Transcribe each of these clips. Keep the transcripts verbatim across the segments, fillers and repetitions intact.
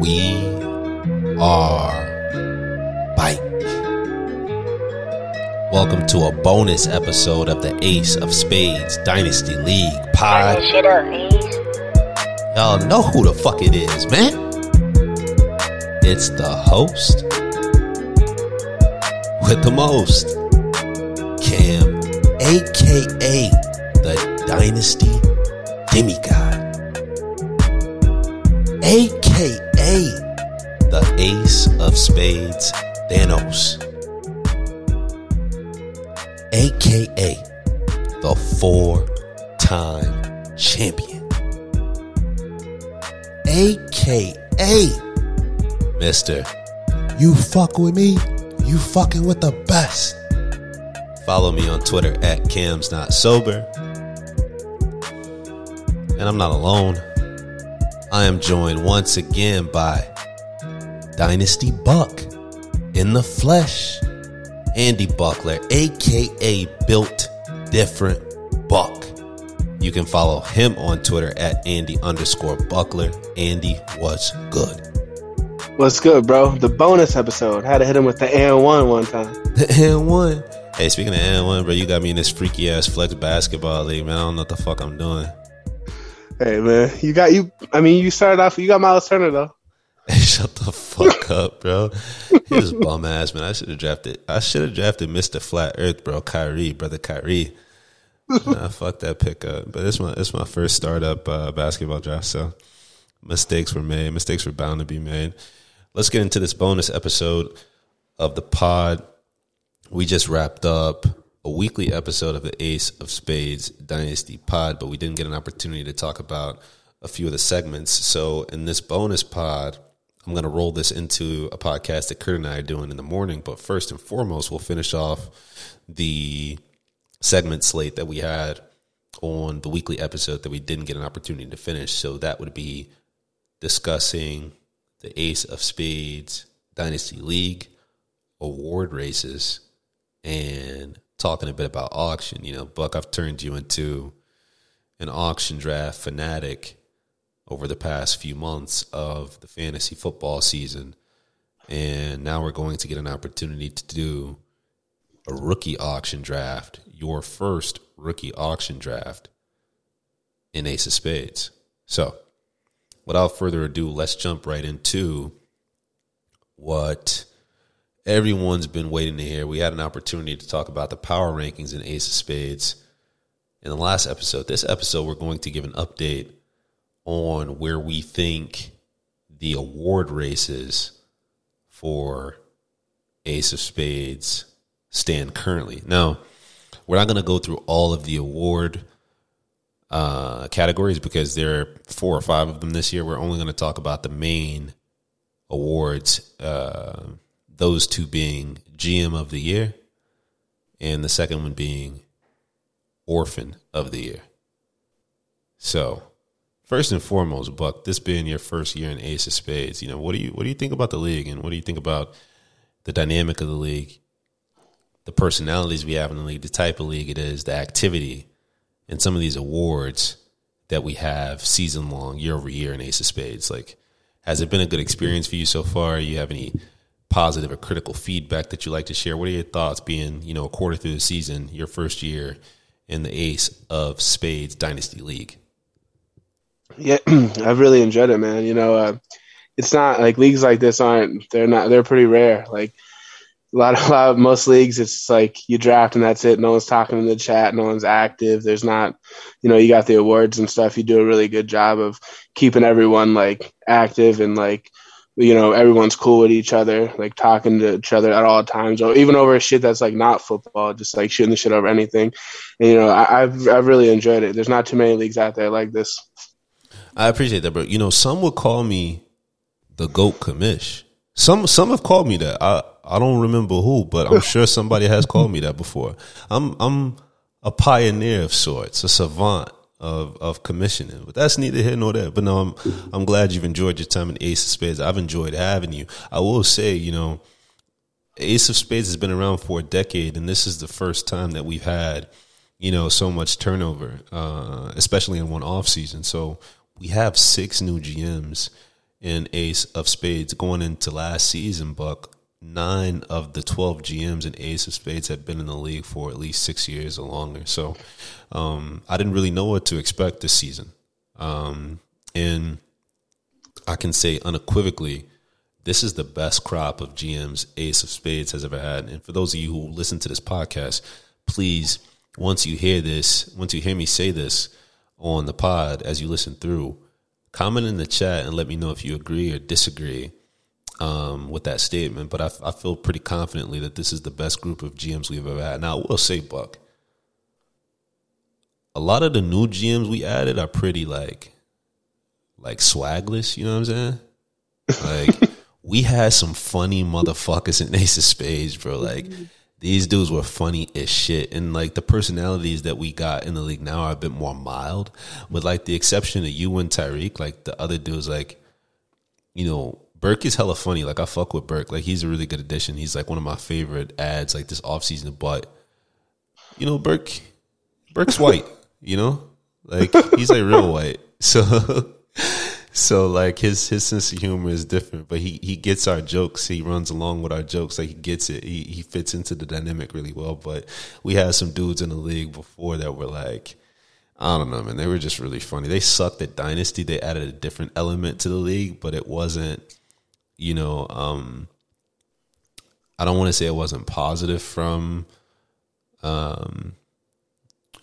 We are bike. Welcome to a bonus episode of the Ace of Spades Dynasty League Pod. Y'all know who the fuck it is, man. It's the host with the most, Cam, aka the Dynasty Demigod, aka the Ace of Spades Thanos, aka the four-time champion, aka Mister You fuck with me, you fucking with the best. Follow me on Twitter at Cam's Not Sober. And I'm not alone. I am joined once again by Dynasty Buck in the flesh, Andy Buckler, aka Built Different Buck. You can follow him on Twitter at Andy underscore Buckler. Andy, what's good? What's good, bro? The bonus episode. Had to hit him with the and one one time. The and one. Hey, speaking of and one, bro, you got me in this freaky ass flex basketball league, man. I don't know what the fuck I'm doing. Hey, man, you got you. I mean, you started off. You got Miles Turner though. Hey, shut the fuck up, bro. He was bum ass, man. I should have drafted I should have drafted Mister Flat Earth, bro. Kyrie, brother Kyrie. Nah, fuck that pick up. But it's my it's my first startup uh, basketball draft, so mistakes were made. Mistakes were bound to be made. Let's get into this bonus episode of the pod. We just wrapped up a weekly episode of the Ace of Spades Dynasty Pod, but we didn't get an opportunity to talk about a few of the segments. So in this bonus pod, I'm going to roll this into a podcast that Kurt and I are doing in the morning. But first and foremost, we'll finish off the segment slate that we had on the weekly episode that we didn't get an opportunity to finish. So that would be discussing the Ace of Spades Dynasty League award races and talking a bit about auction. You know, Buck, I've turned you into an auction draft fanatic over the past few months of the fantasy football season. And now we're going to get an opportunity to do a rookie auction draft, your first rookie auction draft in Ace of Spades. So without further ado, let's jump right into what everyone's been waiting to hear. We had an opportunity to talk about the power rankings in Ace of Spades in the last episode. This episode, we're going to give an update on where we think the award races for Ace of Spades stand currently. Now, we're not going to go through all of the award uh, categories because there are four or five of them this year. We're only going to talk about the main awards, uh, those two being G M of the Year and the second one being Orphan of the Year. So first and foremost, Buck, this being your first year in Ace of Spades, you know, what do you what do you think about the league, and what do you think about the dynamic of the league, the personalities we have in the league, the type of league it is, the activity, and some of these awards that we have season long, year over year in Ace of Spades? Like, has it been a good experience for you so far? You have any positive or critical feedback that you like to share? What are your thoughts being, you know, a quarter through the season, your first year in the Ace of Spades Dynasty League? Yeah, I've really enjoyed it, man. You know, uh, it's not like leagues like this aren't, they're not, they're pretty rare. Like a lot of, a lot of most leagues, it's like you draft and that's it. No one's talking in the chat. No one's active. There's not, you know, you got the awards and stuff. You do a really good job of keeping everyone like active and like, you know, everyone's cool with each other, like talking to each other at all times, or even over shit that's like not football, just like shooting the shit over anything. And, you know, I, I've, I've really enjoyed it. There's not too many leagues out there like this. I appreciate that, bro. You know, some would call me the GOAT commish. Some some have called me that. I, I don't remember who, but I'm sure somebody has called me that before. I'm I'm a pioneer of sorts, a savant of of commissioning. But that's neither here nor there. But no, I'm I'm glad you've enjoyed your time in Ace of Spades. I've enjoyed having you. I will say, you know, Ace of Spades has been around for a decade, and this is the first time that we've had, you know, so much turnover, uh, especially in one off season. So we have six new G Ms in Ace of Spades going into last season, Buck. Nine of the twelve G Ms in Ace of Spades had been in the league for at least six years or longer. So um, I didn't really know what to expect this season. Um, and I can say unequivocally, this is the best crop of G Ms Ace of Spades has ever had. And for those of you who listen to this podcast, please, once you hear this, once you hear me say this on the pod as you listen through, comment in the chat and let me know if you agree or disagree um, with that statement. But I, I feel pretty confidently that this is the best group of G Ms we've ever had. Now, I will say, Buck, a lot of the new G Ms we added are pretty, like, like swagless, you know what I'm saying? Like, we had some funny motherfuckers in Ace of Spades, bro. Like, these dudes were funny as shit. And, like, the personalities that we got in the league now are a bit more mild. With, like, the exception of you and Tyreek, like, the other dudes, like, you know, Burke is hella funny. Like, I fuck with Burke. Like, he's a really good addition. He's, like, one of my favorite ads, like, this offseason. But, you know, Burke, Burke's white, you know? Like, he's, like, real white. So... So, like, his, his sense of humor is different, but he, he gets our jokes. He runs along with our jokes. Like, he gets it. He he fits into the dynamic really well. But we had some dudes in the league before that were like, I don't know, man. They were just really funny. They sucked at Dynasty. They added a different element to the league, but it wasn't, you know, um, I don't want to say it wasn't positive from um,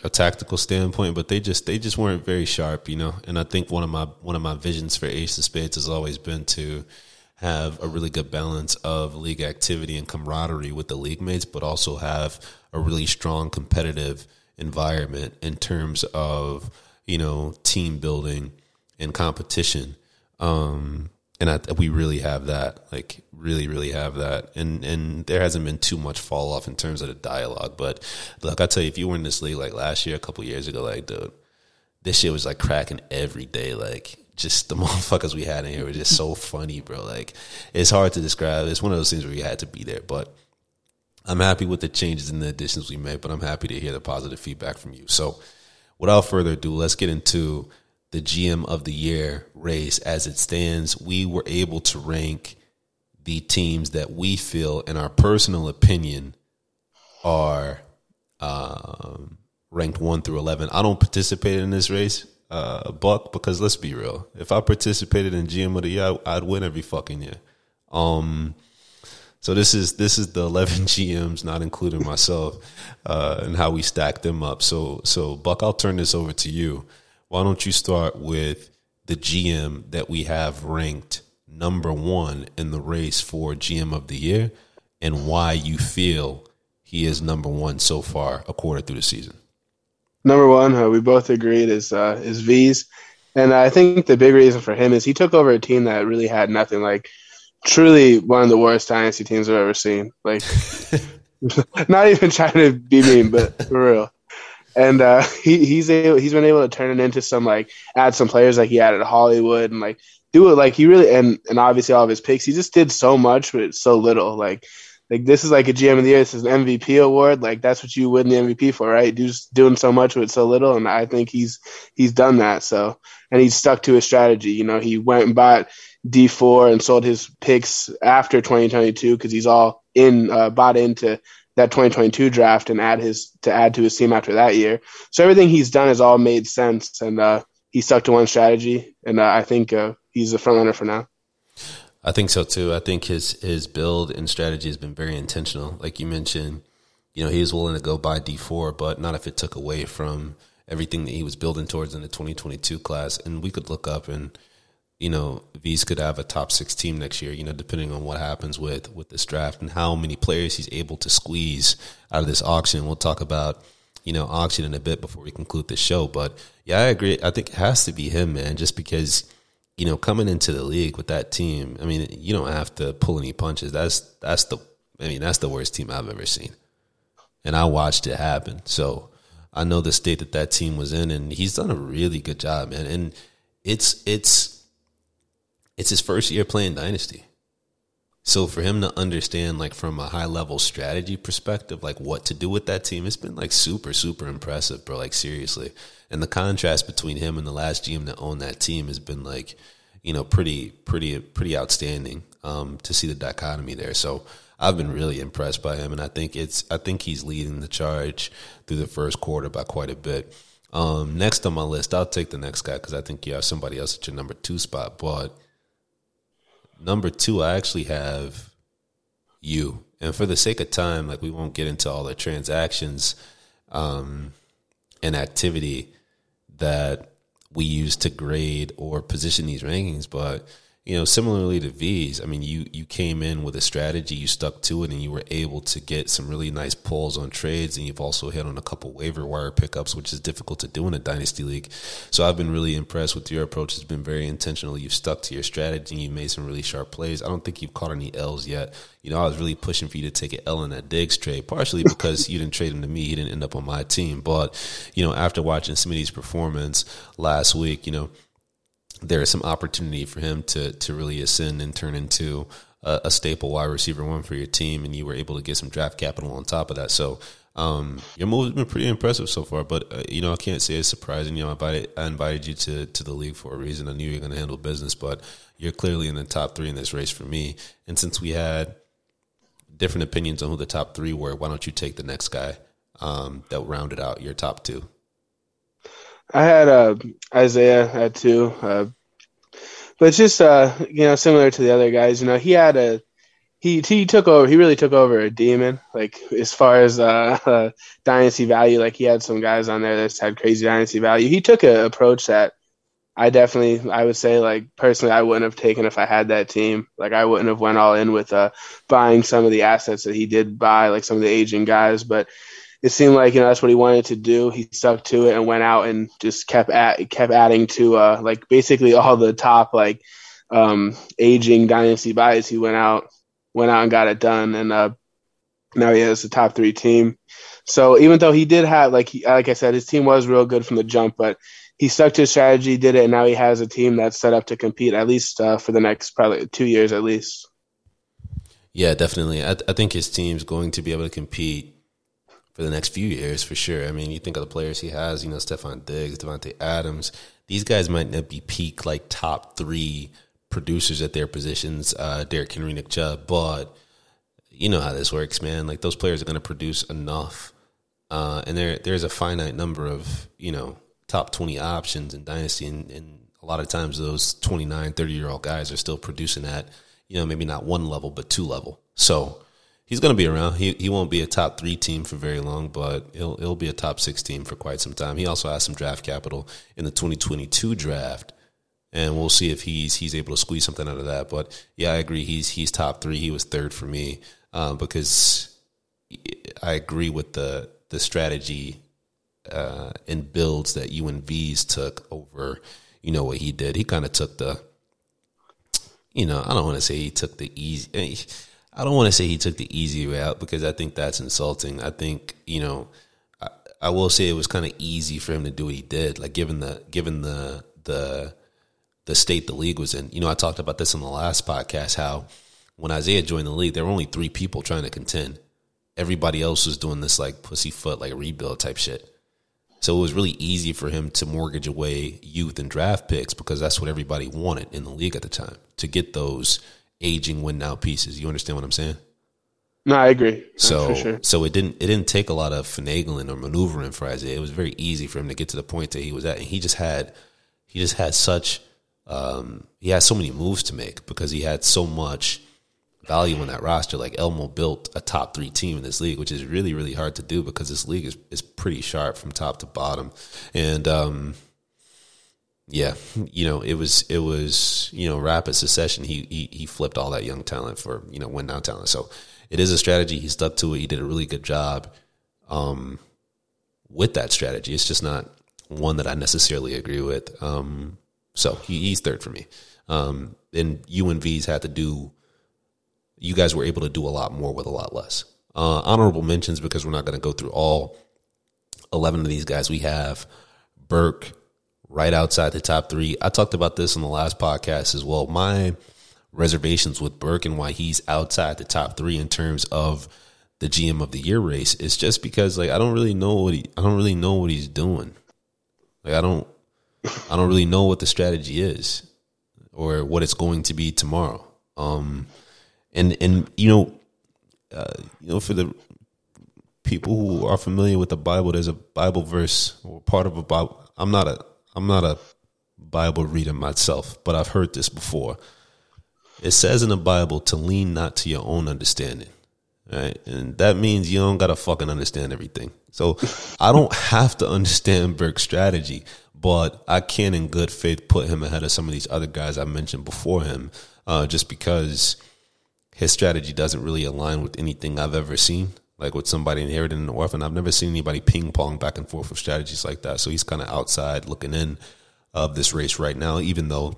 a tactical standpoint, but they just they just weren't very sharp, you know. And I think one of my one of my visions for Ace of Spades has always been to have a really good balance of league activity and camaraderie with the league mates, but also have a really strong competitive environment in terms of, you know, team building and competition. Um, and I, we really have that, like really, really have that. And and there hasn't been too much fall off in terms of the dialogue. But, look, I tell you, if you were in this league like last year, a couple years ago, like, dude, this shit was like cracking every day. Like, just the motherfuckers we had in here were just so funny, bro. Like, it's hard to describe. It's one of those things where you had to be there. But I'm happy with the changes and the additions we made, but I'm happy to hear the positive feedback from you. So without further ado, let's get into – the G M of the year race as it stands. We were able to rank the teams that we feel, in our personal opinion, are um, ranked one through eleven. I don't participate in this race, uh, Buck, because let's be real. If I participated in G M of the year, I'd win every fucking year. Um, so this is this is the eleven G Ms, not including myself, uh, and how we stack them up. So, so, Buck, I'll turn this over to you. Why don't you start with the G M that we have ranked number one in the race for G M of the year, and why you feel he is number one so far, a quarter through the season? Number one, uh, we both agreed, is uh, is V's. And I think the big reason for him is he took over a team that really had nothing. Like, truly one of the worst dynasty teams I've ever seen. Like, not even trying to be mean, but for real. And uh, he, he's able, he's been able to turn it into some, like, add some players like he added Hollywood and, like, do it like he really and, – and obviously all of his picks. He just did so much with so little. Like, like this is like a G M of the year. This is an M V P award. Like, that's what you win the M V P for, right? Just doing so much with so little, and I think he's he's done that. So, and he's stuck to his strategy. You know, he went and bought D four and sold his picks after twenty twenty-two because he's all in uh, bought into – that twenty twenty-two draft and add his to add to his team after that year. So everything he's done has all made sense, and uh, he stuck to one strategy. And uh, I think uh, he's the front runner for now. I think so too. I think his his build and strategy has been very intentional. Like you mentioned, you know, he was willing to go buy D four, but not if it took away from everything that he was building towards in the twenty twenty-two class. And we could look up and, you know, V's could have a top six team next year, you know, depending on what happens with, with this draft and how many players he's able to squeeze out of this auction. We'll talk about, you know, auction in a bit before we conclude this show. But, yeah, I agree. I think it has to be him, man, just because, you know, coming into the league with that team, I mean, you don't have to pull any punches. That's that's the I mean, that's the worst team I've ever seen. And I watched it happen. So I know the state that that team was in, and he's done a really good job, man. And it's it's. It's his first year playing Dynasty. So for him to understand, like, from a high-level strategy perspective, like, what to do with that team, it's been, like, super, super impressive, bro, like, seriously. And the contrast between him and the last G M that owned that team has been, like, you know, pretty, pretty, pretty outstanding um, to see the dichotomy there. So I've been really impressed by him, and I think it's, I think he's leading the charge through the first quarter by quite a bit. Um, next on my list, I'll take the next guy because I think you have somebody else at your number two spot. But number two, I actually have you, and for the sake of time, like we won't get into all the transactions um, and activity that we use to grade or position these rankings, but you know, similarly to V's, I mean, you you came in with a strategy, you stuck to it, and you were able to get some really nice pulls on trades, and you've also hit on a couple waiver wire pickups, which is difficult to do in a dynasty league. So I've been really impressed with your approach. It's been very intentional. You've stuck to your strategy. You made some really sharp plays. I don't think you've caught any L's yet. You know, I was really pushing for you to take an L in that Diggs trade, partially because you didn't trade him to me. He didn't end up on my team. But, you know, after watching Smitty's performance last week, you know, there is some opportunity for him to to really ascend and turn into a, a staple wide receiver one for your team, and you were able to get some draft capital on top of that. So um, your move has been pretty impressive so far, but, uh, you know, I can't say it's surprising. You know, I invited, I invited you to, to the league for a reason. I knew you were going to handle business, but you're clearly in the top three in this race for me. And since we had different opinions on who the top three were, why don't you take the next guy um, that rounded out your top two? I had uh, Isaiah had two, uh, but just uh, you know, similar to the other guys, you know, he had a he he took over. He really took over a demon. Like as far as uh, uh, dynasty value, like he had some guys on there that had crazy dynasty value. He took an approach that I definitely, I would say, like personally, I wouldn't have taken if I had that team. Like I wouldn't have went all in with uh, buying some of the assets that he did buy, like some of the aging guys, but. It seemed like, you know, that's what he wanted to do. He stuck to it and went out and just kept at, kept adding to, uh, like, basically all the top, like, um, aging dynasty buys. He went out went out and got it done, and uh, now he has the top three team. So even though he did have, like he, like I said, his team was real good from the jump, but he stuck to his strategy, did it, and now he has a team that's set up to compete at least uh, for the next probably two years at least. Yeah, definitely. I, th- I think his team's going to be able to compete for the next few years, for sure. I mean, you think of the players he has, you know, Stefon Diggs, Devontae Adams. These guys might not be peak, like, top three producers at their positions, uh, Derek Henry, Nick Chubb, but you know how this works, man. Like, those players are going to produce enough, uh, and there there's a finite number of, you know, top twenty options in Dynasty, and, and a lot of times those twenty-nine, thirty-year-old guys are still producing at, you know, maybe not one level, but two level. So he's going to be around. He he won't be a top three team for very long, but he'll he'll be a top six team for quite some time. He also has some draft capital in the twenty twenty-two draft, and we'll see if he's he's able to squeeze something out of that. But yeah, I agree. He's he's top three. He was third for me um, because I agree with the the strategy uh, and builds that you and V's took over. You know what he did. He kind of took the, you know, I don't want to say he took the easy. I mean, I don't want to say he took the easy way out because I think that's insulting. I think, you know, I, I will say it was kind of easy for him to do what he did, like given the given the the the state the league was in. You know, I talked about this in the last podcast, how when Isaiah joined the league, there were only three people trying to contend. Everybody else was doing this like pussyfoot, like rebuild type shit. So it was really easy for him to mortgage away youth and draft picks because that's what everybody wanted in the league at the time, to get those aging win now pieces. You understand what I'm saying? No, I agree. So, sure. so it didn't it didn't take a lot of finagling or maneuvering for Isaiah. It was very easy for him to get to the point that he was at, and he just had he just had such um, he had so many moves to make because he had so much value in that roster. Like Elmo built a top three team in this league, which is really really hard to do because this league is is pretty sharp from top to bottom, and. um Yeah, you know, it was, it was you know, rapid succession. He, he he flipped all that young talent for, you know, win-now talent. So it is a strategy. He stuck to it. He did a really good job um, with that strategy. It's just not one that I necessarily agree with. Um, so he, he's third for me. Um, and you and V's had to do, you guys were able to do a lot more with a lot less. Uh, honorable mentions, because we're not going to go through all eleven of these guys. We have Burke, right outside the top three. I talked about this in the last podcast as well. My reservations with Burke and why he's outside the top three in terms of the G M of the year race is just because, like, I don't really know what he, I don't really know what he's doing. Like, I don't, I don't really know what the strategy is, or what it's going to be tomorrow. Um, and and you know, uh, you know, for the people who are familiar with the Bible, there's a Bible verse or part of a Bible. I'm not a I'm not a Bible reader myself, but I've heard this before. It says in the Bible to lean not to your own understanding, right? And that means you don't gotta fucking understand everything. So I don't have to understand Burke's strategy, but I can in good faith put him ahead of some of these other guys I mentioned before him, uh, just because his strategy doesn't really align with anything I've ever seen, like with somebody inherited an orphan. I've never seen anybody ping pong back and forth with strategies like that. So he's kind of outside looking in of this race right now, even though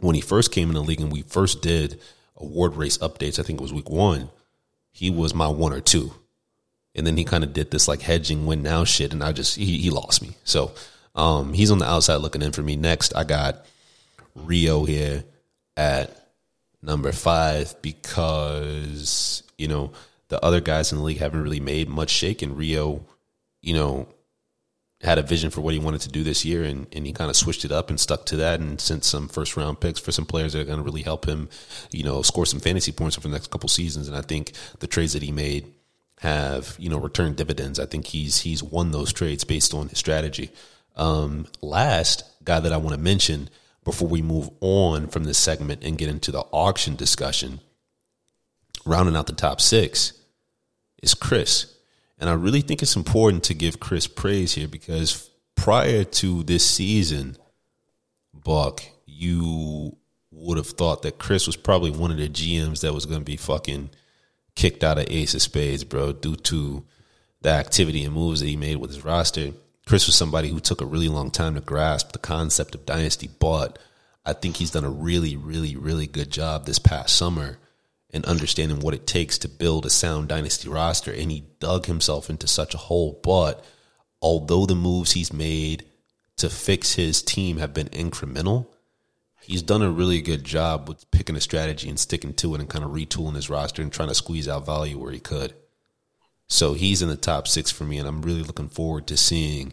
when he first came in the league and we first did award race updates, I think it was week one, he was my one or two. And then he kind of did this like hedging win now shit, and I just, he, he lost me. So um, he's on the outside looking in for me. Next, I got Rio here at number five because, you know, the other guys in the league haven't really made much shake, and Rio, you know, had a vision for what he wanted to do this year, and, and he kind of switched it up and stuck to that and sent some first-round picks for some players that are going to really help him, you know, score some fantasy points over the next couple seasons. And I think the trades that he made have, you know, returned dividends. I think he's he's won those trades based on his strategy. Um, last guy that I want to mention before we move on from this segment and get into the auction discussion, rounding out the top six, is Chris. And I really think it's important to give Chris praise here because prior to this season, Buck, you would have thought that Chris was probably one of the G Ms that was going to be fucking kicked out of Ace of Spades, bro, due to the activity and moves that he made with his roster. Chris was somebody who took a really long time to grasp the concept of dynasty, but I think he's done a really, really, really good job this past summer and understanding what it takes to build a sound dynasty roster. And he dug himself into such a hole. But although the moves he's made to fix his team have been incremental, he's done a really good job with picking a strategy and sticking to it and kind of retooling his roster and trying to squeeze out value where he could. So he's in the top six for me, and I'm really looking forward to seeing,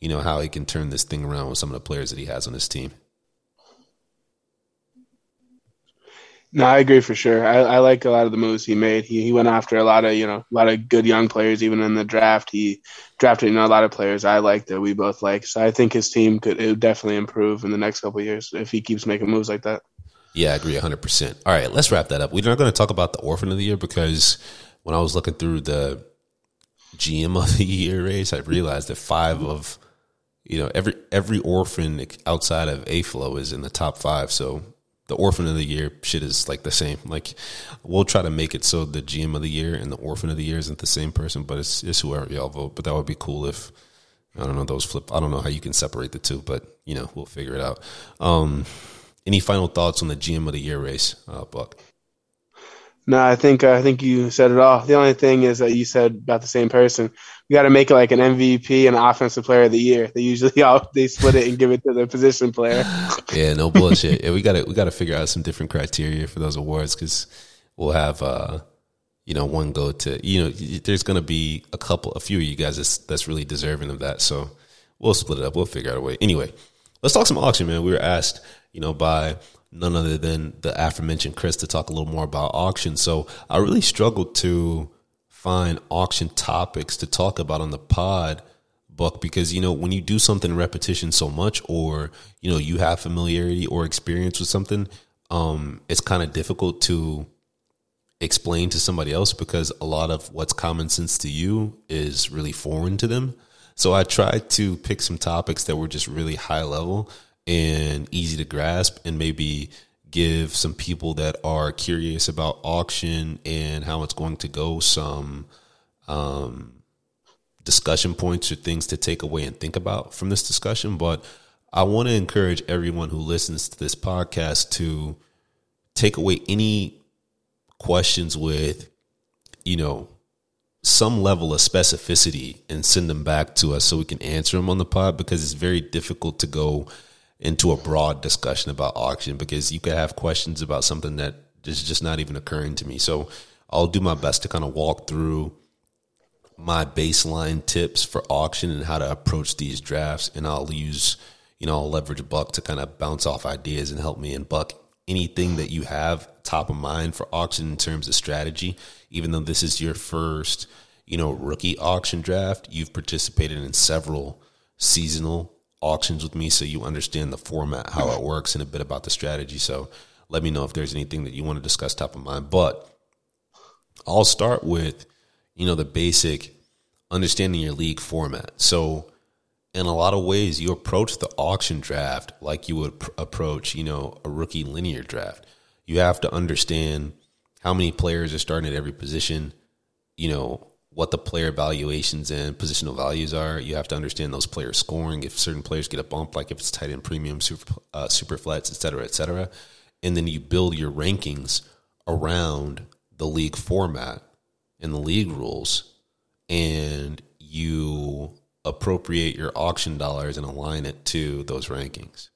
you know, how he can turn this thing around with some of the players that he has on his team. No, I agree for sure. I, I like a lot of the moves he made. He he went after a lot of, you know, a lot of good young players, even in the draft. He drafted, you know, a lot of players I like that we both like. So I think his team could it would definitely improve in the next couple of years if he keeps making moves like that. Yeah, I agree one hundred percent. All right, let's wrap that up. We're not going to talk about the Orphan of the Year because when I was looking through the G M of the Year race, I realized that five of, you know, every every orphan outside of A-Flow is in the top five. So the Orphan of the Year shit is like the same. Like, we'll try to make it so the G M of the Year and the Orphan of the Year isn't the same person, but it's it's whoever y'all vote. But that would be cool if, I don't know, those flip. I don't know how you can separate the two, but, you know, we'll figure it out. Um, any final thoughts on the G M of the Year race, uh, Buck? No, I think uh, I think you said it all. The only thing is that you said about the same person. We got to make it like an M V P and Offensive Player of the Year. They usually all they split it and give it to the position player. Yeah, no bullshit. Yeah, we got to we got to figure out some different criteria for those awards because we'll have uh, you know one go to you know there's going to be a couple a few of you guys that's, that's really deserving of that. So we'll split it up. We'll figure out a way. Anyway, let's talk some auction, man. We were asked you know by none other than the aforementioned Chris to talk a little more about auction. So I really struggled to find auction topics to talk about on the pod, Buck, because, you know, when you do something in repetition so much or, you know, you have familiarity or experience with something, um, it's kind of difficult to explain to somebody else because a lot of what's common sense to you is really foreign to them. So I tried to pick some topics that were just really high level and easy to grasp and maybe give some people that are curious about auction and how it's going to go some um, discussion points or things to take away and think about from this discussion. But I want to encourage everyone who listens to this podcast to take away any questions with, you know, some level of specificity and send them back to us so we can answer them on the pod because it's very difficult to go into a broad discussion about auction because you could have questions about something that is just not even occurring to me. So I'll do my best to kind of walk through my baseline tips for auction and how to approach these drafts. And I'll use, you know, I'll leverage Buck to kind of bounce off ideas and help me. And Buck, anything that you have top of mind for auction in terms of strategy, even though this is your first, you know, rookie auction draft, you've participated in several seasonal auctions with me, so you understand the format, how it works, and a bit about the strategy. So let me know if there's anything that you want to discuss top of mind. But I'll start with, you know, the basic understanding your league format. So in a lot of ways, you approach the auction draft like you would pr- approach, you know, a rookie linear draft. You have to understand how many players are starting at every position, you know, what the player valuations and positional values are. You have to understand those players scoring, if certain players get a bump, like if it's tight end premium, super, uh, super flats, et cetera, et cetera. And then you build your rankings around the league format and the league rules, and you appropriate your auction dollars and align it to those rankings.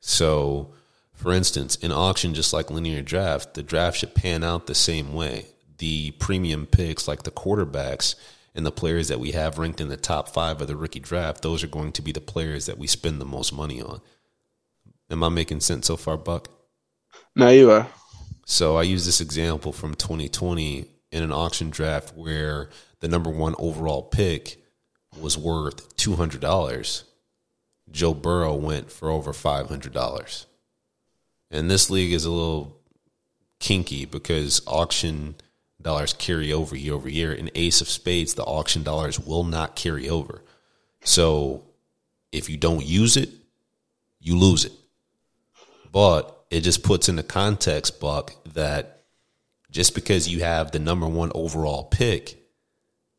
So, for instance, in auction, just like linear draft, the draft should pan out the same way. The premium picks, like the quarterbacks and the players that we have ranked in the top five of the rookie draft, those are going to be the players that we spend the most money on. Am I making sense so far, Buck? No, you are. So I use this example from twenty twenty in an auction draft where the number one overall pick was worth two hundred dollars. Joe Burrow went for over five hundred dollars. And this league is a little kinky because auction dollars carry over year over year. In Ace of Spades, the auction dollars will not carry over. So if you don't use it, you lose it. But it just puts into context, Buck, that just because you have the number one overall pick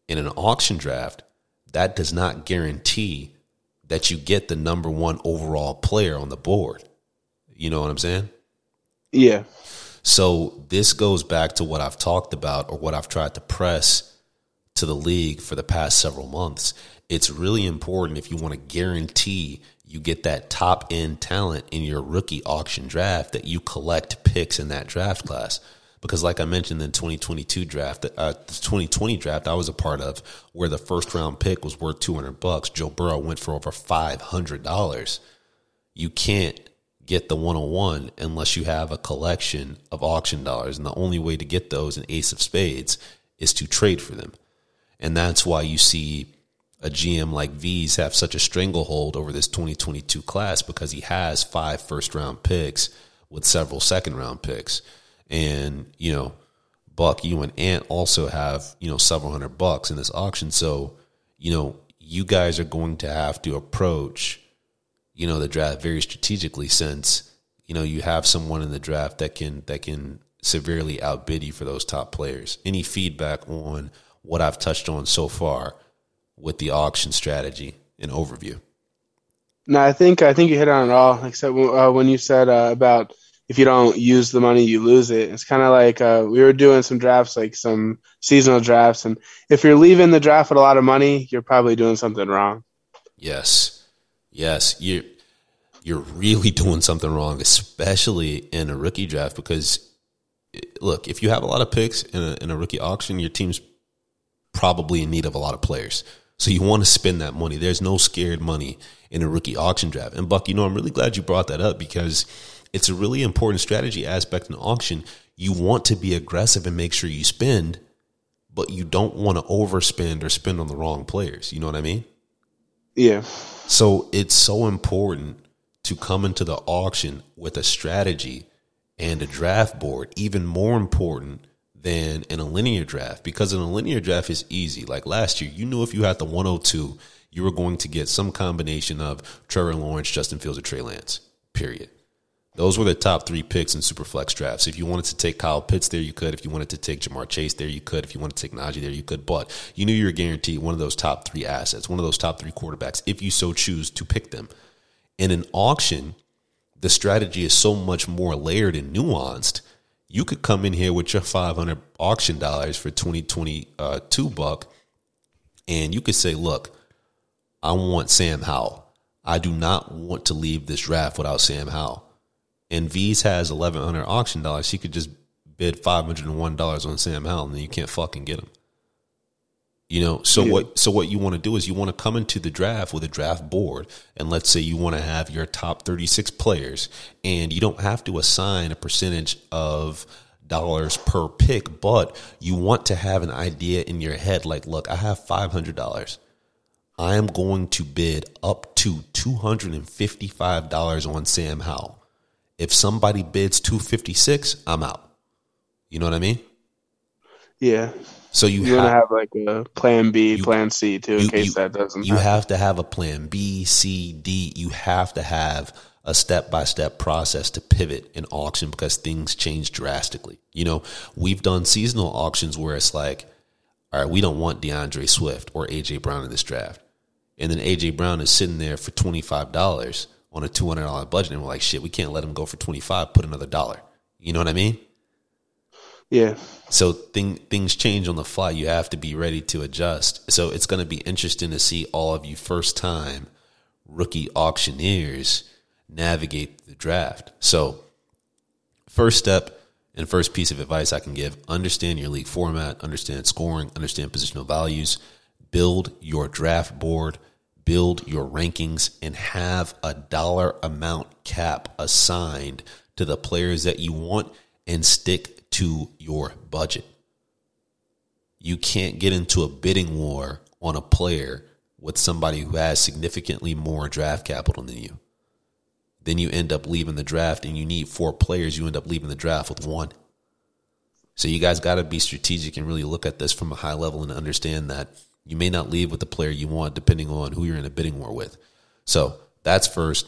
in an auction draft, that does not guarantee that you get the number one overall player on the board. You know what I'm saying? Yeah. So this goes back to what I've talked about, or what I've tried to press to the league for the past several months. It's really important, if you want to guarantee you get that top-end talent in your rookie auction draft, that you collect picks in that draft class. Because like I mentioned, the twenty twenty-two draft, uh, the twenty twenty draft I was a part of, where the first-round pick was worth two hundred bucks, Joe Burrow went for over five hundred dollars. You can't get the one oh one unless you have a collection of auction dollars, and the only way to get those in Ace of Spades is to trade for them. And that's why you see a G M like V's have such a stranglehold over this twenty twenty-two class, because he has five first-round picks with several second-round picks. And, you know, Buck, you and Ant also have, you know, several hundred bucks in this auction. So, you know, you guys are going to have to approach, you know, the draft very strategically, since, you know, you have someone in the draft that can that can severely outbid you for those top players. Any feedback on what I've touched on so far with the auction strategy and overview? No, I think I think you hit on it all, except uh, when you said uh, about if you don't use the money, you lose it. It's kind of like uh, we were doing some drafts, like some seasonal drafts, and if you're leaving the draft with a lot of money, you're probably doing something wrong. Yes, yes, you're, you're really doing something wrong, especially in a rookie draft, because, look, if you have a lot of picks in a, in a rookie auction, your team's probably in need of a lot of players. So you want to spend that money. There's no scared money in a rookie auction draft. And, Buck, you know, I'm really glad you brought that up, because it's a really important strategy aspect in auction. You want to be aggressive and make sure you spend, but you don't want to overspend or spend on the wrong players. You know what I mean? Yeah. So it's so important to come into the auction with a strategy and a draft board, even more important than in a linear draft, because in a linear draft is easy. Like last year, you knew if you had the one oh two, you were going to get some combination of Trevor Lawrence, Justin Fields, or Trey Lance, period. Those were the top three picks in Superflex drafts. If you wanted to take Kyle Pitts there, you could. If you wanted to take Ja'Marr Chase there, you could. If you wanted to take Najee there, you could. But you knew you were guaranteed one of those top three assets, one of those top three quarterbacks, if you so choose to pick them. In an auction, the strategy is so much more layered and nuanced. You could come in here with your five hundred auction dollars for twenty twenty-two Buck, and you could say, look, I want Sam Howell. I do not want to leave this draft without Sam Howell. And V's has eleven hundred auction dollars. She could just bid five hundred one dollars on Sam Howell, and then you can't fucking get him. You know, so yeah. what so what you want to do is you want to come into the draft with a draft board, and let's say you want to have your top thirty-six players, and you don't have to assign a percentage of dollars per pick, but you want to have an idea in your head like, look, I have five hundred dollars. I am going to bid up to two hundred fifty-five dollars on Sam Howell. If somebody bids two hundred fifty-six dollars, I'm out. You know what I mean? Yeah. So you you have, have like a plan B, you, plan C too, in you, case you, that doesn't. You happen. have to have a plan B, C, D. You have to have a step-by-step process to pivot an auction because things change drastically. You know, we've done seasonal auctions where it's like, all right, we don't want DeAndre Swift or A J Brown in this draft, and then A J Brown is sitting there for twenty-five dollars on a two hundred dollars budget, and we're like, shit, we can't let him go for twenty-five dollars. Put another dollar. You know what I mean? Yeah. So thing, things change on the fly. You have to be ready to adjust. So it's going to be interesting to see all of you first-time rookie auctioneers navigate the draft. So first step and first piece of advice I can give, understand your league format, understand scoring, understand positional values, build your draft board, build your rankings, and have a dollar amount cap assigned to the players that you want and stick to your budget. You can't get into a bidding war on a player with somebody who has significantly more draft capital than you. Then you end up leaving the draft, and you need four players. You end up leaving the draft with one. So you guys got to be strategic and really look at this from a high level and understand that you may not leave with the player you want depending on who you're in a bidding war with. So that's first,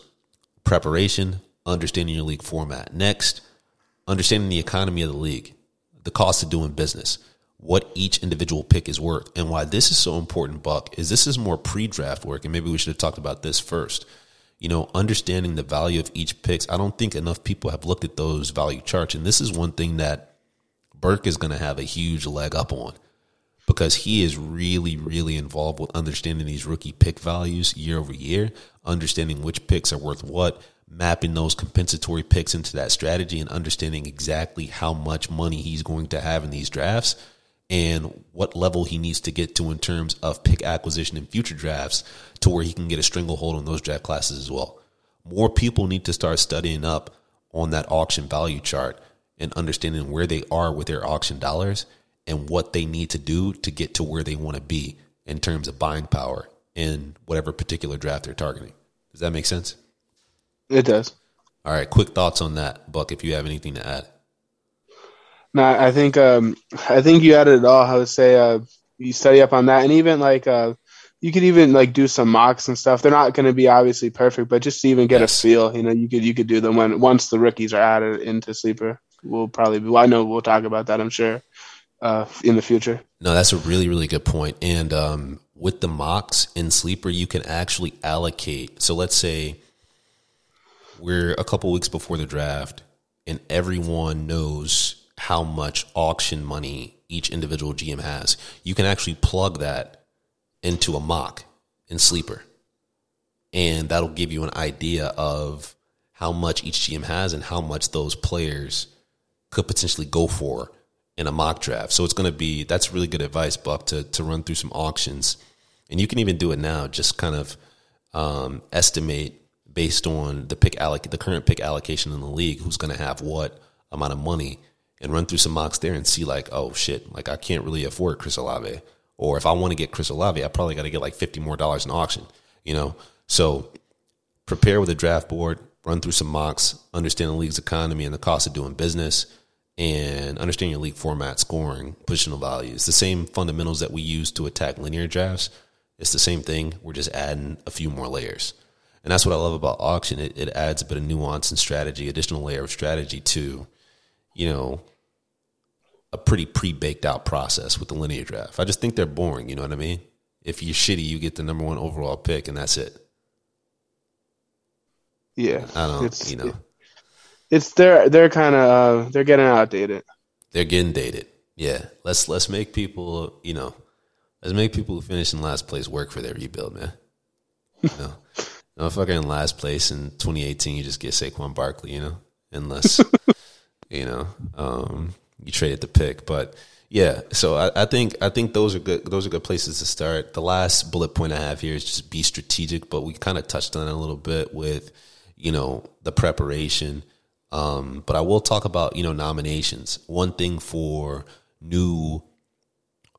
preparation, understanding your league format. Next, understanding the economy of the league, the cost of doing business, what each individual pick is worth. And why this is so important, Buck, is this is more pre-draft work, and maybe we should have talked about this first. You know, understanding the value of each picks. I don't think enough people have looked at those value charts, and this is one thing that Burke is going to have a huge leg up on because he is really, really involved with understanding these rookie pick values year over year, understanding which picks are worth what, mapping those compensatory picks into that strategy, and understanding exactly how much money he's going to have in these drafts and what level he needs to get to in terms of pick acquisition in future drafts to where he can get a stranglehold on those draft classes as well. More people need to start studying up on that auction value chart and understanding where they are with their auction dollars and what they need to do to get to where they want to be in terms of buying power in whatever particular draft they're targeting. Does that make sense? It does. All right. Quick thoughts on that, Buck, if you have anything to add. No, I think um, I think you added it all. I would say uh, you study up on that. And even like uh, you could even like do some mocks and stuff. They're not going to be obviously perfect, but just to even get yes. a feel, you know, you could you could do them when once the rookies are added into Sleeper. We'll probably be, well, I know we'll talk about that, I'm sure, uh, in the future. No, that's a really, really good point. And um, with the mocks in Sleeper, you can actually allocate. So let's say we're a couple weeks before the draft, and everyone knows how much auction money each individual G M has. You can actually plug that into a mock in Sleeper, and that'll give you an idea of how much each G M has and how much those players could potentially go for in a mock draft. So it's going to be, that's really good advice, Buck, to, to run through some auctions. And you can even do it now, just kind of um, estimate based on the pick alloc- the current pick allocation in the league, who's going to have what amount of money, and run through some mocks there and see like, oh shit, like I can't really afford Chris Olave, or if I want to get Chris Olave, I probably got to get like fifty more dollars in auction, you know. So prepare with a draft board, run through some mocks, understand the league's economy and the cost of doing business, and understand your league format, scoring, positional values. The same fundamentals that we use to attack linear drafts. It's the same thing. We're just adding a few more layers. And that's what I love about auction. It, it adds a bit of nuance and strategy, additional layer of strategy to, you know, a pretty pre-baked out process with the linear draft. I just think they're boring, you know what I mean? If you're shitty, you get the number one overall pick, and that's it. Yeah. I don't, it's, you know. It's they're they're kind of uh, they're getting outdated. They're getting dated. Yeah. Let's let's make people, you know, let's make people who finish in last place work for their rebuild, man. You know. No, if I get in last place in twenty eighteen, you just get Saquon Barkley, you know, unless, you know, um, you traded the pick. But yeah, so I, I think I think those are good. Those are good places to start. The last bullet point I have here is just be strategic. But we kind of touched on it a little bit with, you know, the preparation. Um, but I will talk about, you know, nominations. One thing for new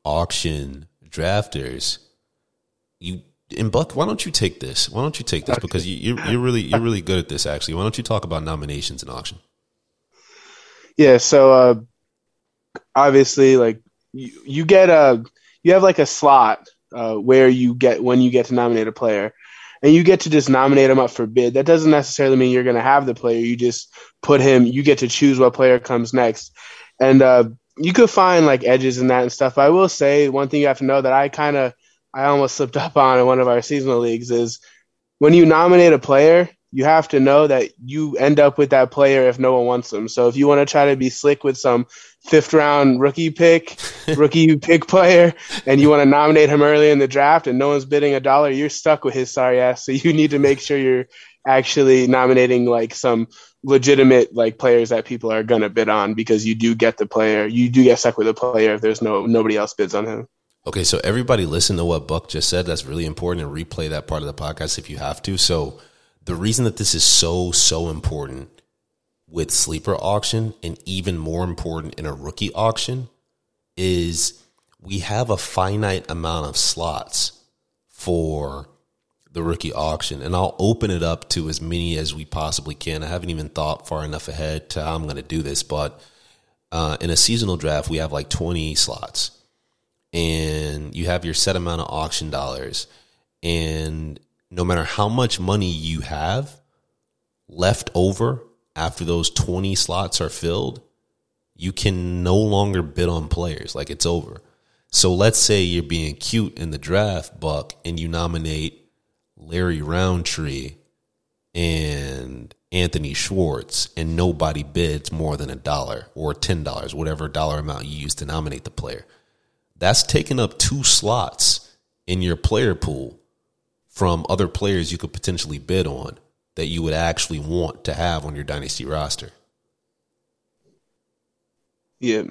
auction drafters, you and Buck, why don't you take this? Why don't you take this? Because you, you're, you're really you're really good at this. Actually, why don't you talk about nominations in auction? Yeah. So uh, obviously, like you, you get a you have like a slot uh, where you get when you get to nominate a player. And you get to just nominate him up for bid. That doesn't necessarily mean you're going to have the player. You just put him – you get to choose what player comes next. And uh, you could find, like, edges in that and stuff. But I will say one thing you have to know that I kind of – I almost slipped up on in one of our seasonal leagues is when you nominate a player, you have to know that you end up with that player if no one wants them. So if you want to try to be slick with some fifth-round rookie pick, rookie pick player, and you want to nominate him early in the draft and no one's bidding a dollar, you're stuck with his sorry ass. So you need to make sure you're actually nominating like some legitimate like players that people are going to bid on, because you do get the player. You do get stuck with a player if there's no nobody else bids on him. Okay, so everybody listen to what Buck just said. That's really important, and replay that part of the podcast if you have to. So the reason that this is so, so important with sleeper auction, and even more important in a rookie auction, is we have a finite amount of slots for the rookie auction, and I'll open it up to as many as we possibly can. I haven't even thought far enough ahead to how I'm going to do this, but uh, in a seasonal draft, we have like twenty slots, and you have your set amount of auction dollars, and no matter how much money you have left over after those twenty slots are filled, you can no longer bid on players. Like, it's over. So let's say you're being cute in the draft, Buck, and you nominate Larry Roundtree and Anthony Schwartz, and nobody bids more than a dollar or ten dollars, whatever dollar amount you use to nominate the player. That's taking up two slots in your player pool from other players you could potentially bid on that you would actually want to have on your dynasty roster. Yeah.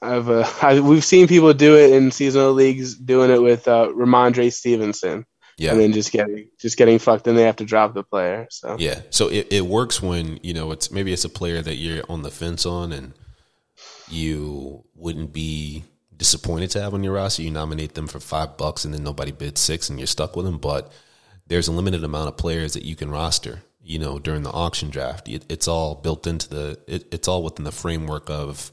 I've, uh, I, we've seen people do it in seasonal leagues, doing it with uh, Ramondre Stevenson. Yeah. And then just getting, just getting fucked, and they have to drop the player. So, yeah. So it, it works when, you know, it's, maybe it's a player that you're on the fence on and you wouldn't be disappointed to have on your roster. You nominate them for five bucks and then nobody bids six and you're stuck with them. But there's a limited amount of players that you can roster, you know, during the auction draft. It, it's all built into the, it, it's all within the framework of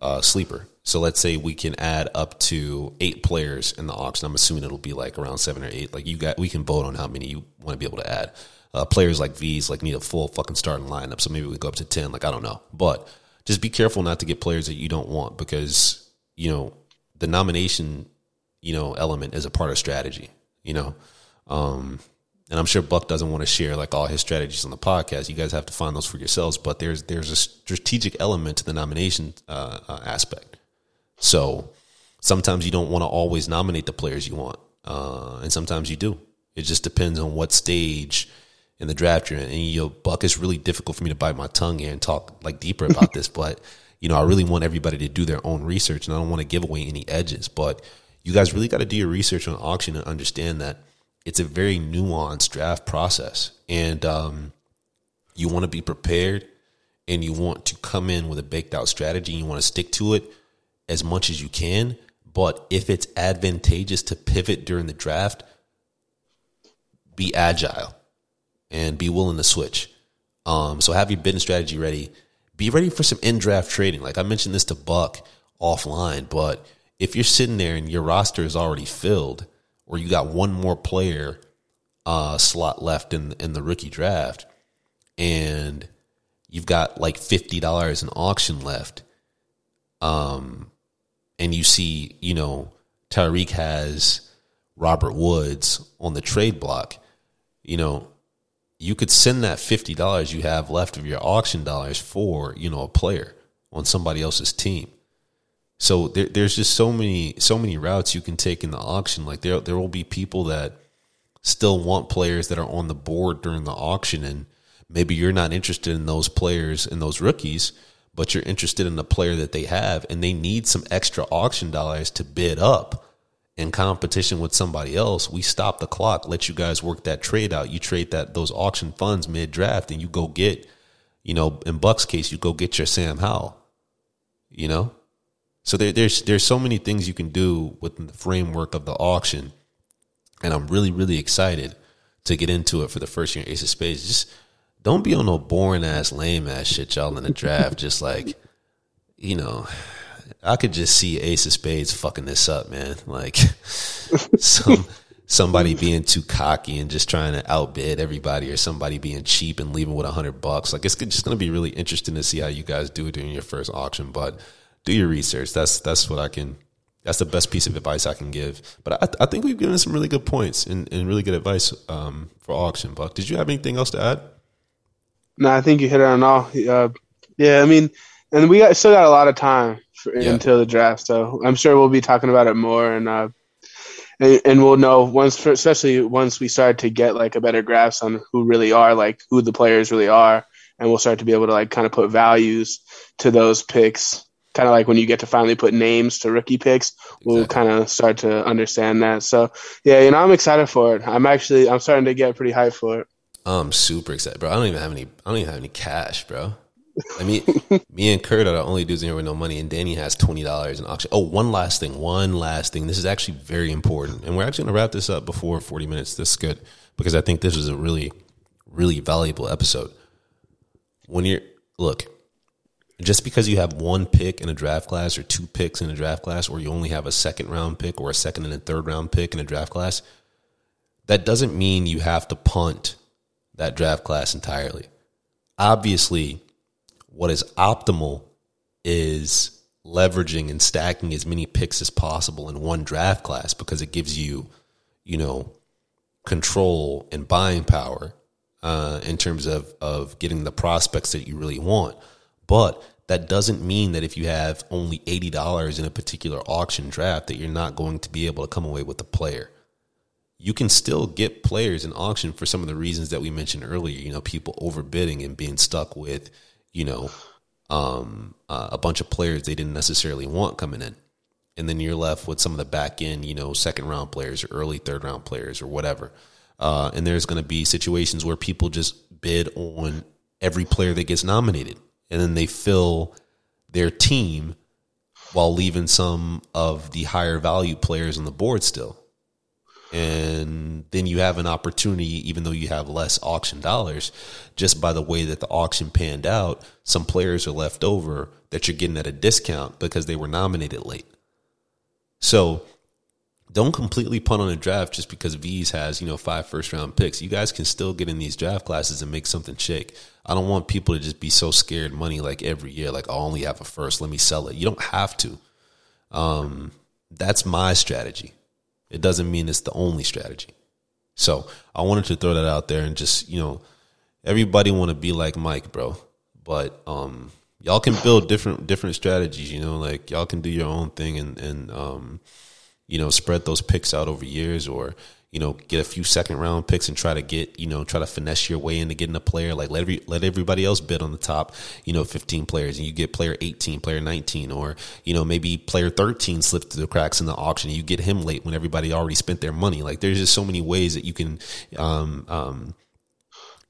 uh, sleeper. So let's say we can add up to eight players in the auction. I'm assuming it'll be like around seven or eight. Like, you got, we can vote on how many you want to be able to add. Uh, players like these like need a full fucking starting lineup. So maybe we go up to ten. Like, I don't know, but just be careful not to get players that you don't want, because, you know, the nomination, you know, element is a part of strategy, you know. Um, and I'm sure Buck doesn't want to share like all his strategies on the podcast. You guys have to find those for yourselves, but there's, there's a strategic element to the nomination, uh, uh aspect. So sometimes you don't want to always nominate the players you want. Uh, and sometimes you do. It just depends on what stage in the draft you're in. And, you know, Buck, it's really difficult for me to bite my tongue here and talk like deeper about this, but you know, I really want everybody to do their own research, and I don't want to give away any edges, but you guys really got to do your research on auction and understand that it's a very nuanced draft process, and um, you want to be prepared, and you want to come in with a baked out strategy, and you want to stick to it as much as you can. But if it's advantageous to pivot during the draft, be agile and be willing to switch. Um, so have your bidding strategy ready. Be ready for some in-draft trading. Like, I mentioned this to Buck offline, but if you're sitting there and your roster is already filled, or you got one more player uh, slot left in in the rookie draft, and you've got like fifty dollars in auction left, um, and you see, you know, Tyreek has Robert Woods on the trade block, you know, you could send that fifty dollars you have left of your auction dollars for, you know, a player on somebody else's team. So there, there's just so many, so many routes you can take in the auction. Like, there, there will be people that still want players that are on the board during the auction, and maybe you're not interested in those players and those rookies, but you're interested in the player that they have, and they need some extra auction dollars to bid up in competition with somebody else. We stop the clock, let you guys work that trade out. You trade that those auction funds mid-draft, and you go get, you know, in Buck's case, you go get your Sam Howell, you know? So there, there's there's so many things you can do within the framework of the auction, and I'm really, really excited to get into it for the first year in Ace of Spades. Just don't be on no boring-ass, lame-ass shit, y'all, in the draft. Just like, you know, I could just see Ace of Spades fucking this up, man. Like, some somebody being too cocky and just trying to outbid everybody, or somebody being cheap and leaving with a hundred bucks. Like, it's just going to be really interesting to see how you guys do it during your first auction, but do your research. That's that's what I can. That's the best piece of advice I can give. But I, I think we've given some really good points and, and really good advice um, for auction. Buck, did you have anything else to add? No, I think you hit it on all. Uh, yeah, I mean, and we got, still got a lot of time for, yeah. until the draft, so I'm sure we'll be talking about it more, and uh, and, and we'll know once, for, especially once we start to get like a better grasp on who really are, like who the players really are, and we'll start to be able to like kind of put values to those picks. Kind of like when you get to finally put names to rookie picks, we'll exactly. kind of start to understand that. So, yeah, you know, I'm excited for it. I'm actually, I'm starting to get pretty hyped for it. I'm super excited, bro. I don't even have any, I don't even have any cash, bro. I mean, me and Kurt are the only dudes here with no money, and Danny has twenty dollars in auction. Oh, one last thing, one last thing. This is actually very important, and we're actually going to wrap this up before forty minutes. This is good, because I think this is a really, really valuable episode. When you're, look, just because you have one pick in a draft class, or two picks in a draft class, or you only have a second round pick, or a second and a third round pick in a draft class, that doesn't mean you have to punt that draft class entirely. Obviously, what is optimal is leveraging and stacking as many picks as possible in one draft class, because it gives you, you know, control and buying power uh, in terms of, of getting the prospects that you really want. But that doesn't mean that if you have only eighty dollars in a particular auction draft that you're not going to be able to come away with a player. You can still get players in auction for some of the reasons that we mentioned earlier, you know, people overbidding and being stuck with, you know, um, uh, a bunch of players they didn't necessarily want coming in. And then you're left with some of the back end, you know, second round players or early third round players or whatever. Uh, and there's going to be situations where people just bid on every player that gets nominated, and then they fill their team while leaving some of the higher value players on the board still. And then you have an opportunity, even though you have less auction dollars, just by the way that the auction panned out, some players are left over that you're getting at a discount because they were nominated late. So don't completely punt on a draft just because V's has, you know, five first round picks. You guys can still get in these draft classes and make something shake. I don't want people to just be so scared money like every year, like I only have a first, let me sell it. You don't have to. Um, that's my strategy. It doesn't mean it's the only strategy. So I wanted to throw that out there, and just, you know, everybody want to be like Mike, bro. But um, y'all can build different different strategies, you know, like y'all can do your own thing and, and um, you know, spread those picks out over years, or, you know, get a few second round picks and try to get, you know, try to finesse your way into getting a player. Like let every, let everybody else bid on the top, you know, fifteen players, and you get player eighteen, player nineteen, or, you know, maybe player thirteen slipped through the cracks in the auction. You get him late when everybody already spent their money. Like there's just so many ways that you can, um, um,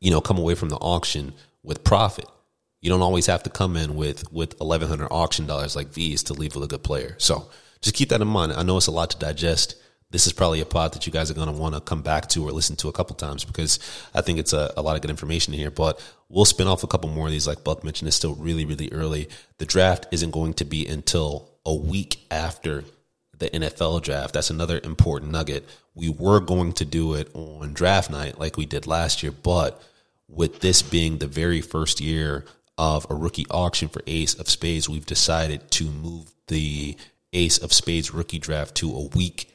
you know, come away from the auction with profit. You don't always have to come in with, with eleven hundred auction dollars like these to leave with a good player. So just keep that in mind. I know it's a lot to digest. This is probably a pod that you guys are going to want to come back to or listen to a couple times, because I think it's a, a lot of good information here. But we'll spin off a couple more of these. Like Buck mentioned, it's still really, really early. The draft isn't going to be until a week after the N F L draft. That's another important nugget. We were going to do it on draft night like we did last year, but with this being the very first year of a rookie auction for Ace of Spades, we've decided to move the Ace of Spades rookie draft to a week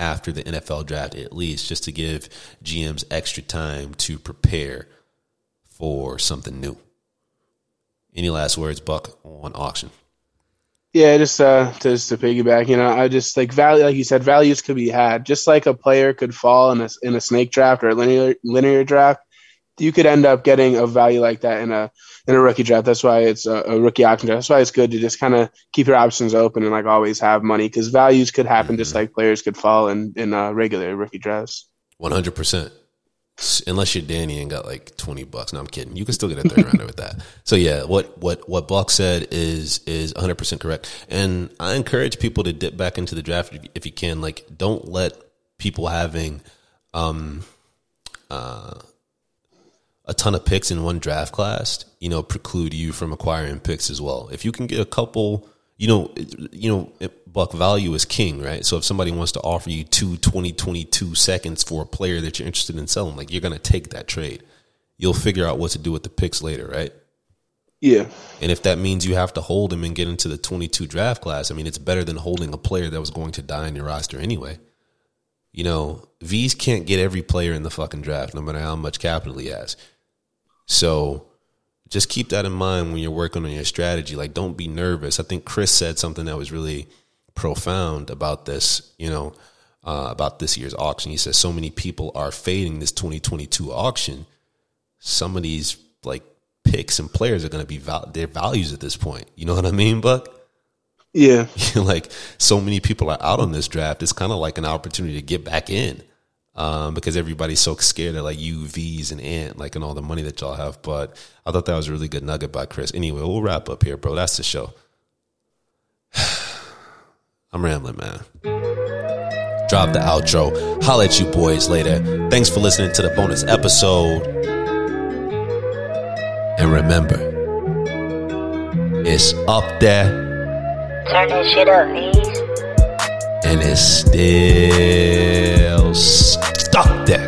after the N F L draft, at least, just to give G Ms extra time to prepare for something new. Any last words, Buck, on auction? Yeah, just uh, just to piggyback, you know, I just like value, like you said, values could be had. Just like a player could fall in a in a snake draft or a linear linear draft, you could end up getting a value like that in a in a rookie draft. That's why it's a, a rookie option draft. That's why it's good to just kind of keep your options open and like always have money, because values could happen mm-hmm. just like players could fall in in uh, regular rookie drafts. One hundred percent. Unless you're Danny and got like twenty bucks. No, I'm kidding. You can still get a third rounder with that. So yeah, what what what Buck said is is one hundred percent correct. And I encourage people to dip back into the draft if you can. Like, don't let people having um uh a ton of picks in one draft class, you know, preclude you from acquiring picks as well. If you can get a couple, you know, you know, Buck, value is king, right? So if somebody wants to offer you two twenty, twenty-two seconds for a player that you're interested in selling, like, you're going to take that trade. You'll figure out what to do with the picks later, right? Yeah. And if that means you have to hold him and get into the twenty-two draft class, I mean, it's better than holding a player that was going to die in your roster anyway. You know, V's can't get every player in the fucking draft, no matter how much capital he has. So just keep that in mind when you're working on your strategy. Like, don't be nervous. I think Chris said something that was really profound about this, you know, uh, about this year's auction. He says so many people are fading this twenty twenty-two auction. Some of these, like, picks and players are going to be val- their values at this point. You know what I mean, Buck? Yeah. Like, so many people are out on this draft. It's kind of like an opportunity to get back in um, because everybody's so scared of, like, U Vs and Ant, like, and all the money that y'all have. But I thought that was a really good nugget by Chris. Anyway, we'll wrap up here, bro. That's the show. I'm rambling, man. Drop the outro. Holla at you boys later. Thanks for listening to the bonus episode. And remember, it's up there. Turn that shit up, knees. And it's still stuck there.